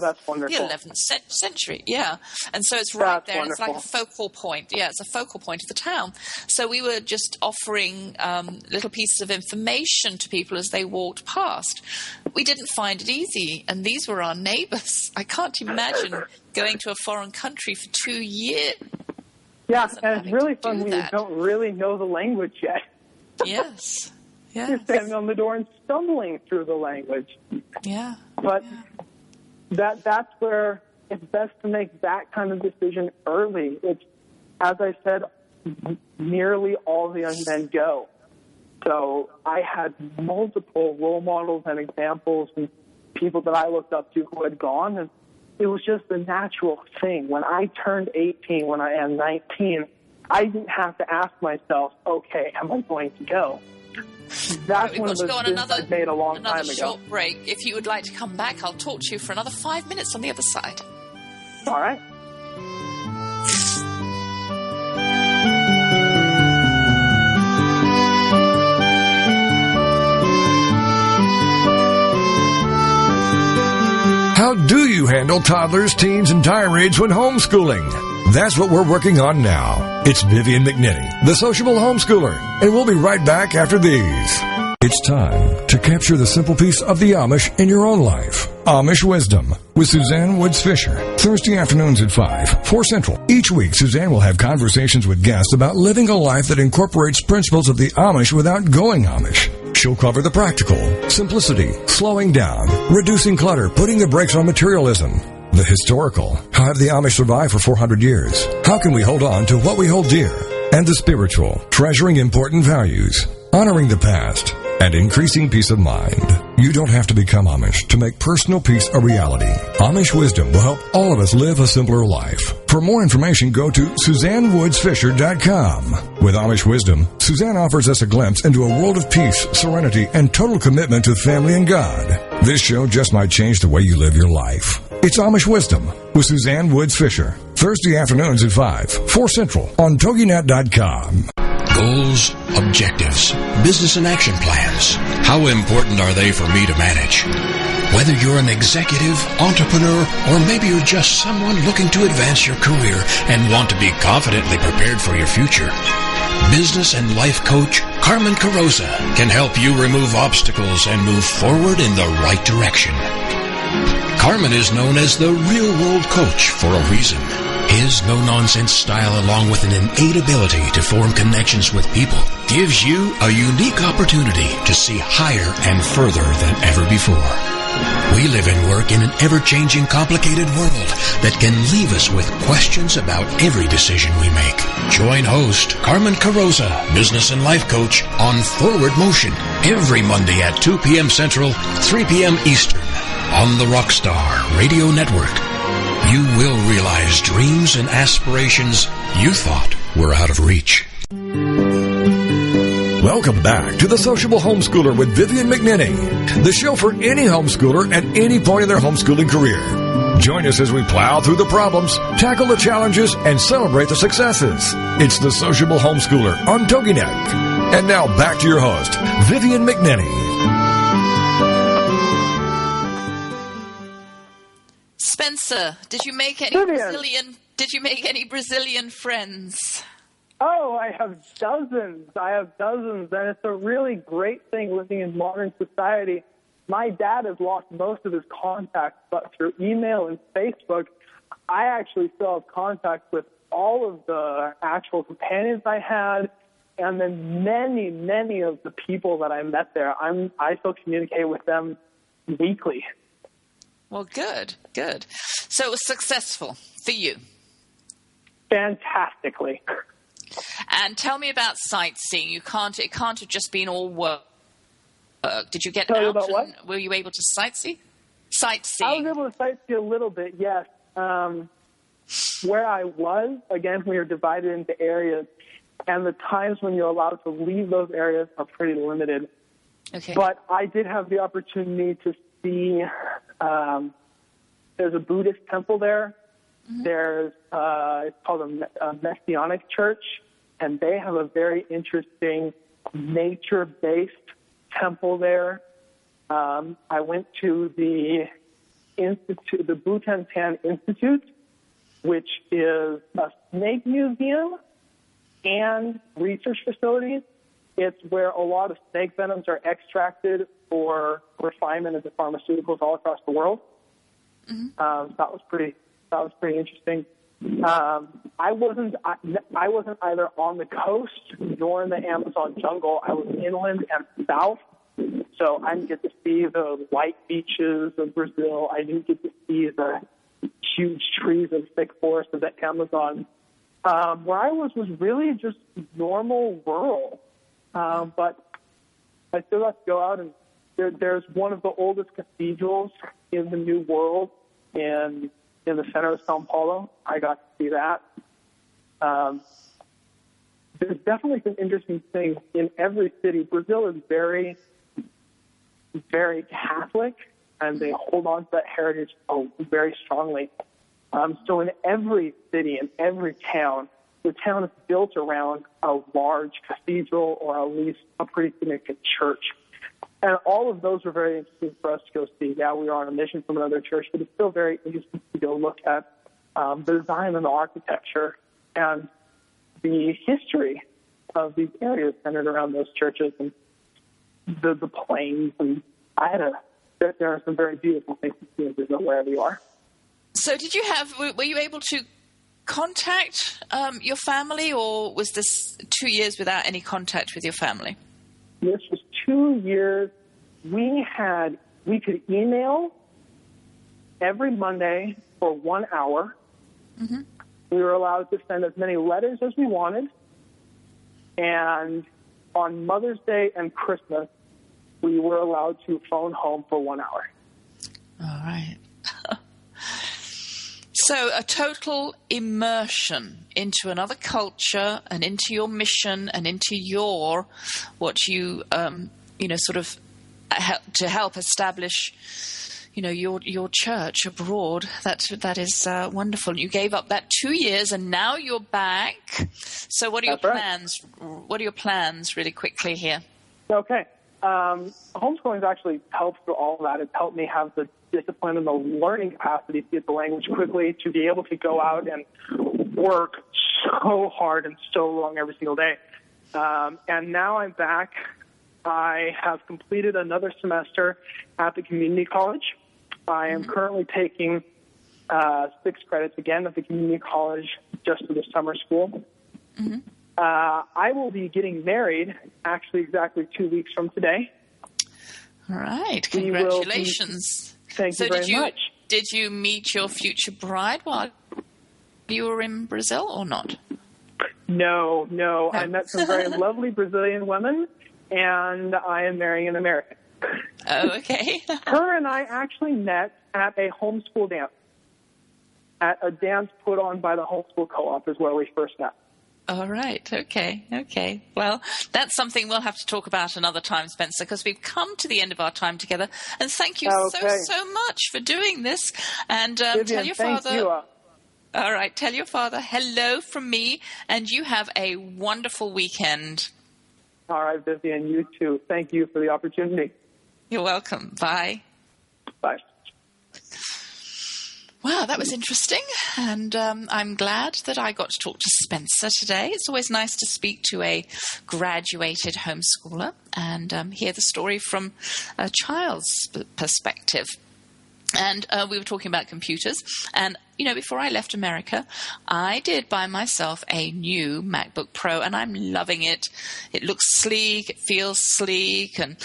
that's wonderful. The 11th century, yeah. And so it's right there. Wonderful. And it's like a focal point. Yeah, it's a focal point of the town. So we were just offering little pieces of information to people as they walked past. We didn't find it easy, and these were our neighbors. I can't imagine going to a foreign country for 2 years. Yeah, and it's really fun when you don't really know the language yet. Yes. Yes. You're standing on the door and stumbling through the language. Yeah. But... yeah. That's where it's best to make that kind of decision early. It's, as I said, nearly all the young men go. So I had multiple role models and examples and people that I looked up to who had gone, and it was just the natural thing. When I turned 18, when I am 19, I didn't have to ask myself, okay, am I going to go? That's right, we've got to go on another short break. If you would like to come back, I'll talk to you for another 5 minutes on the other side. All right. How do you handle toddlers, teens, and tirades when homeschooling? That's what we're working on now. It's Vivian McAnany, the sociable homeschooler, and we'll be right back after these. It's time to capture the simple piece of the Amish in your own life. Amish Wisdom with Suzanne Woods Fisher. Thursday afternoons at 5, 4 Central. Each week, Suzanne will have conversations with guests about living a life that incorporates principles of the Amish without going Amish. She'll cover the practical, simplicity, slowing down, reducing clutter, putting the brakes on materialism. The historical. How have the Amish survived for 400 years? How can we hold on to what we hold dear? And the spiritual. Treasuring important values, honoring the past, and increasing peace of mind. You don't have to become Amish to make personal peace a reality. Amish Wisdom will help all of us live a simpler life. For more information, go to SuzanneWoodsFisher.com. With Amish Wisdom, Suzanne offers us a glimpse into a world of peace, serenity, and total commitment to family and God. This show just might change the way you live your life. It's Amish Wisdom with Suzanne Woods Fisher. Thursday afternoons at 5, 4 Central on Toginet.com. Goals, objectives, business and action plans. How important are they for me to manage? Whether you're an executive, entrepreneur, or maybe you're just someone looking to advance your career and want to be confidently prepared for your future, business and life coach Carmen Carroza can help you remove obstacles and move forward in the right direction. Carmen is known as the real-world coach for a reason. His no-nonsense style, along with an innate ability to form connections with people, gives you a unique opportunity to see higher and further than ever before. We live and work in an ever-changing, complicated world that can leave us with questions about every decision we make. Join host Carmen Carroza, business and life coach, on Forward Motion every Monday at 2 p.m. Central, 3 p.m. Eastern. On the Rockstar Radio Network, you will realize dreams and aspirations you thought were out of reach. Welcome back to The Sociable Homeschooler with Vivian McAnany, the show for any homeschooler at any point in their homeschooling career. Join us as we plow through the problems, tackle the challenges, and celebrate the successes. It's The Sociable Homeschooler on Toginet. And now back to your host, Vivian McAnany. Spencer, did you make any Brazilian friends? Oh, I have dozens. And it's a really great thing living in modern society. My dad has lost most of his contacts, but through email and Facebook, I actually still have contacts with all of the actual companions I had, and then many, many of the people that I met there. I still communicate with them weekly. Well, good, good. So it was successful for you. Fantastically. And tell me about sightseeing. It can't have just been all work. Did you get out? Were you able to sightsee? I was able to sightsee a little bit, yes. Where I was, again, we are divided into areas, and the times when you're allowed to leave those areas are pretty limited. Okay. But I did have the opportunity to see. There's a Buddhist temple there. Mm-hmm. There's it's called a Messianic church, and they have a very interesting nature-based temple there. I went to the Butantan Institute, which is a snake museum and research facility. It's where a lot of snake venoms are extracted for refinement into pharmaceuticals all across the world. Mm-hmm. That was pretty interesting. I wasn't either on the coast nor in the Amazon jungle. I was inland and south, so I didn't get to see the white beaches of Brazil. I didn't get to see the huge trees and thick forests of the Amazon. Where I was really just normal rural, but I still got to go out, and there's one of the oldest cathedrals in the New World, and in the center of São Paulo. I got to see that. There's definitely some interesting things in every city. Brazil is very, very Catholic, and they hold on to that heritage very strongly. So in every city, in every town, the town is built around a large cathedral or at least a pretty significant church. And all of those were very interesting for us to go see. Yeah, we were on a mission from another church, but it's still very interesting to go look at the design and the architecture and the history of these areas centered around those churches and the plains. And there are some very beautiful things to see in Brazil wherever you are. So were you able to contact your family, or was this 2 years without any contact with your family? This was 2 years. We could email every Monday for 1 hour. Mm-hmm. We were allowed to send as many letters as we wanted. And on Mother's Day and Christmas, we were allowed to phone home for 1 hour. All right. So a total immersion into another culture and into your mission and into your, what you, sort of to help establish, your church abroad. That is wonderful. You gave up that 2 years and now you're back. So what are your plans? Right. What are your plans really quickly here? Okay. Homeschooling has actually helped through all that. It's helped me have the discipline and the learning capacity to get the language quickly, to be able to go out and work so hard and so long every single day. And now I'm back. I have completed another semester at the community college. I am currently taking 6 credits again at the community college just for the summer school. Mm-hmm. I will be getting married actually exactly 2 weeks from today. All right. Congratulations. Thank you very much. Did you meet your future bride while you were in Brazil or not? No. I met some very lovely Brazilian women, and I am marrying an American. Oh, okay. Her and I actually met at a homeschool dance, at a dance put on by the homeschool co-op is where we first met. All right. Okay. Okay. Well, that's something we'll have to talk about another time, Spencer, because we've come to the end of our time together. And thank you so much for doing this. And Vivian, tell your father. All right. Tell your father hello from me, and you have a wonderful weekend. All right, Vivian. You too. Thank you for the opportunity. You're welcome. Bye. Bye. Wow, that was interesting, and I'm glad that I got to talk to Spencer today. It's always nice to speak to a graduated homeschooler and hear the story from a child's perspective. And we were talking about computers, and, you know, before I left America, I did buy myself a new MacBook Pro, and I'm loving it. It looks sleek, it feels sleek, and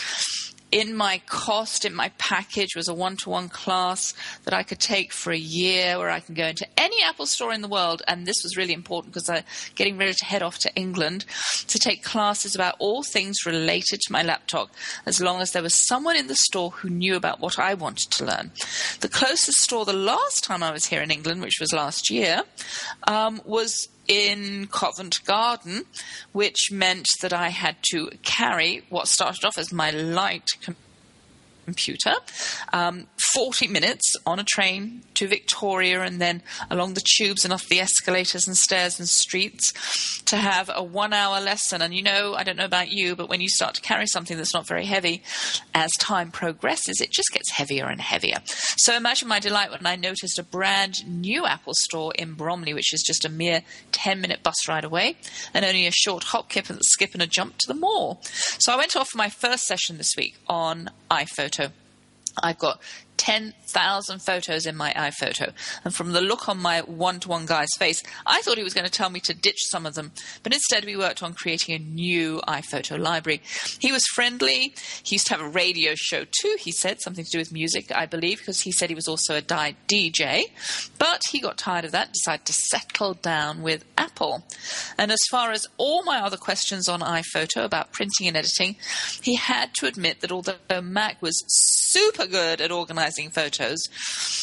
in my cost, in my package, was a one-to-one class that I could take for a year where I can go into any Apple store in the world. And this was really important because I'm getting ready to head off to England to take classes about all things related to my laptop, as long as there was someone in the store who knew about what I wanted to learn. The closest store the last time I was here in England, which was last year, was in Covent Garden, which meant that I had to carry what started off as my light computer 40 minutes on a train to Victoria and then along the tubes and off the escalators and stairs and streets to have a 1 hour lesson. And, you know, I don't know about you, but when you start to carry something that's not very heavy, as time progresses, it just gets heavier and heavier. So imagine my delight when I noticed a brand new Apple store in Bromley, which is just a mere 10-minute bus ride away and only a short hop, skip and a jump to the mall. So I went off for my first session this week on iPhoto. I've got 10,000 photos in my iPhoto. And from the look on my one-to-one guy's face, I thought he was going to tell me to ditch some of them. But instead, we worked on creating a new iPhoto library. He was friendly. He used to have a radio show too, he said, something to do with music, I believe, because he said he was also a DJ. But he got tired of that, decided to settle down with Apple. And as far as all my other questions on iPhoto about printing and editing, he had to admit that although Mac was super good at organizing photos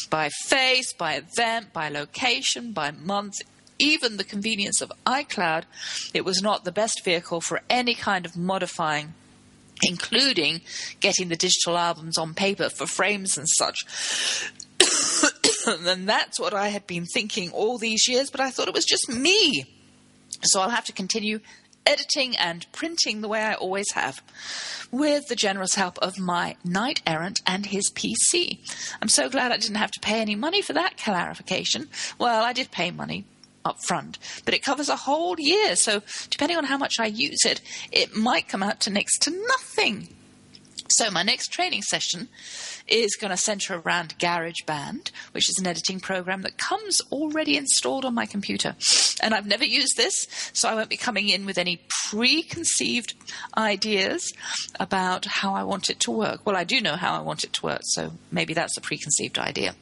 by face, by event, by location, by month, even the convenience of iCloud, it was not the best vehicle for any kind of modifying, including getting the digital albums on paper for frames and such. And that's what I had been thinking all these years, but I thought it was just me. So I'll have to continue editing and printing the way I always have, with the generous help of my knight errant and his PC. I'm so glad I didn't have to pay any money for that clarification. Well, I did pay money up front, but it covers a whole year, so depending on how much I use it, it might come out to next to nothing. So my next training session is going to center around GarageBand, which is an editing program that comes already installed on my computer. And I've never used this, so I won't be coming in with any preconceived ideas about how I want it to work. Well, I do know how I want it to work, so maybe that's a preconceived idea.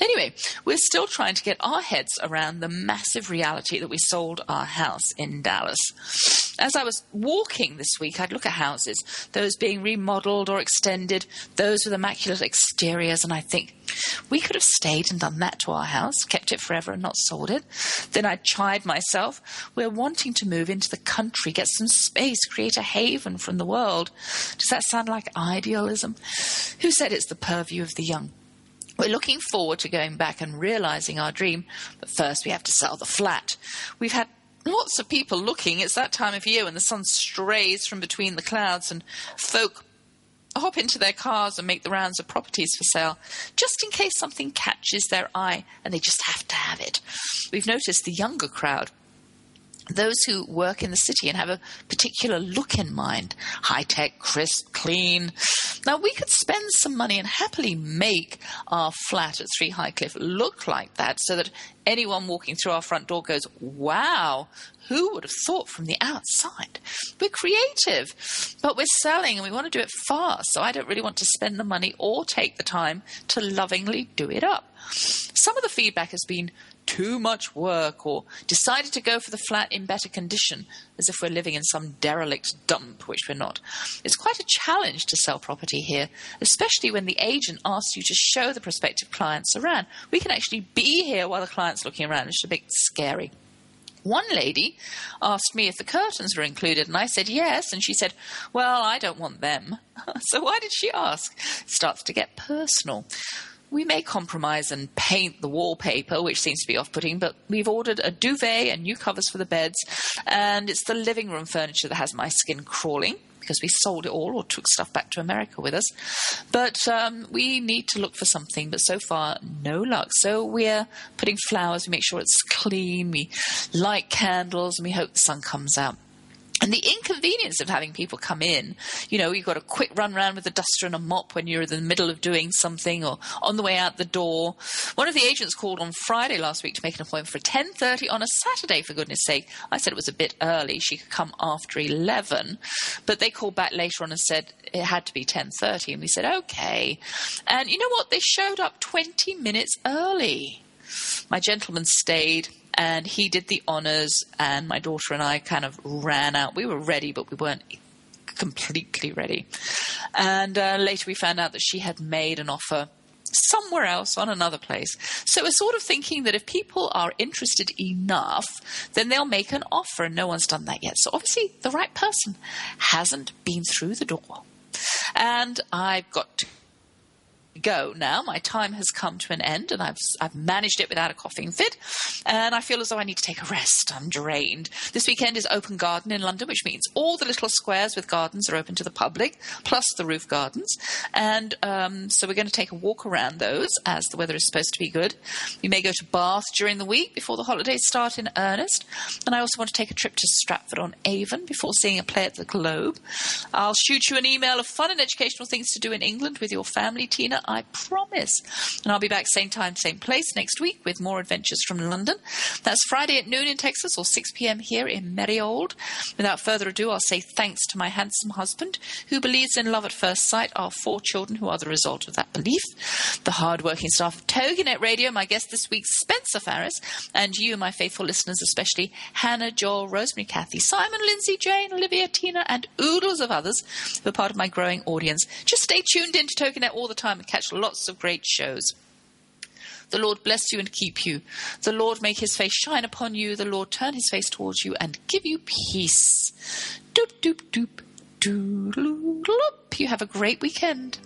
Anyway, we're still trying to get our heads around the massive reality that we sold our house in Dallas. As I was walking this week, I'd look at houses, those being remodeled or extended, those with immaculate exteriors, and I think, we could have stayed and done that to our house, kept it forever and not sold it. Then I chide myself. We're wanting to move into the country, get some space, create a haven from the world. Does that sound like idealism? Who said it's the purview of the young? We're looking forward to going back and realizing our dream, but first we have to sell the flat. We've had lots of people looking. It's that time of year when the sun strays from between the clouds and folk hop into their cars and make the rounds of properties for sale, just in case something catches their eye and they just have to have it. We've noticed the younger crowd, those who work in the city and have a particular look in mind, high-tech, crisp, clean. Now, we could spend some money and happily make our flat at 3 Highcliffe look like that so that anyone walking through our front door goes, wow, who would have thought from the outside? We're creative, but we're selling and we want to do it fast, so I don't really want to spend the money or take the time to lovingly do it up. Some of the feedback has been too much work, or decided to go for the flat in better condition, as if we're living in some derelict dump, which we're not. It's quite a challenge to sell property here, especially when the agent asks you to show the prospective clients around. We can actually be here while the client's looking around. It's a bit scary. One lady asked me if the curtains were included, and I said yes, and she said, well, I don't want them. So why did she ask? It starts to get personal. We may compromise and paint the wallpaper, which seems to be off-putting, but we've ordered a duvet and new covers for the beds, and it's the living room furniture that has my skin crawling, because we sold it all or took stuff back to America with us. But we need to look for something, but so far, no luck. So we're putting flowers, we make sure it's clean, we light candles, and we hope the sun comes out. And the inconvenience of having people come in, you know, you've got a quick run around with a duster and a mop when you're in the middle of doing something or on the way out the door. One of the agents called on Friday last week to make an appointment for 10:30 on a Saturday, for goodness sake. I said it was a bit early. She could come after 11. But they called back later on and said it had to be 10:30. And we said, okay. And you know what? They showed up 20 minutes early. My gentleman stayed. And he did the honors, and my daughter and I kind of ran out. We were ready, but we weren't completely ready. And later we found out that she had made an offer somewhere else on another place. So we're sort of thinking that if people are interested enough, then they'll make an offer, and no one's done that yet. So obviously the right person hasn't been through the door. And I've got to go now. My time has come to an end, and I've managed it without a coughing fit, and I feel as though I need to take a rest. I'm drained. This weekend is open garden in London, which means all the little squares with gardens are open to the public, plus the roof gardens, and so we're going to take a walk around those as the weather is supposed to be good. We may go to Bath during the week before the holidays start in earnest, and I also want to take a trip to Stratford-on-Avon before seeing a play at the Globe. I'll shoot you an email of fun and educational things to do in England with your family, Tina, I promise. And I'll be back same time, same place next week with more adventures from London. That's Friday at noon in Texas or 6 p.m. here in Merriold. Without further ado, I'll say thanks to my handsome husband who believes in love at first sight, our four children who are the result of that belief, the hard-working staff of Toginet Radio, my guest this week, Spencer Farris, and you, my faithful listeners, especially Hannah, Joel, Rosemary, Kathy, Simon, Lindsay, Jane, Olivia, Tina, and oodles of others who are part of my growing audience. Just stay tuned in to Toginet all the time and catch lots of great shows. The Lord bless you and keep you. The Lord make his face shine upon you. The Lord turn his face towards you and give you peace. Doop, doop, doop, doop, doop. You have a great weekend.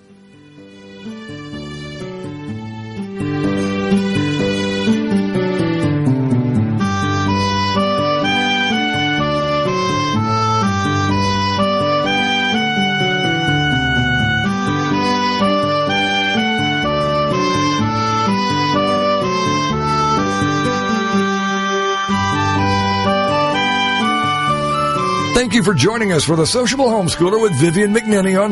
Thank you for joining us for The Sociable Homeschooler with Vivian McAnany on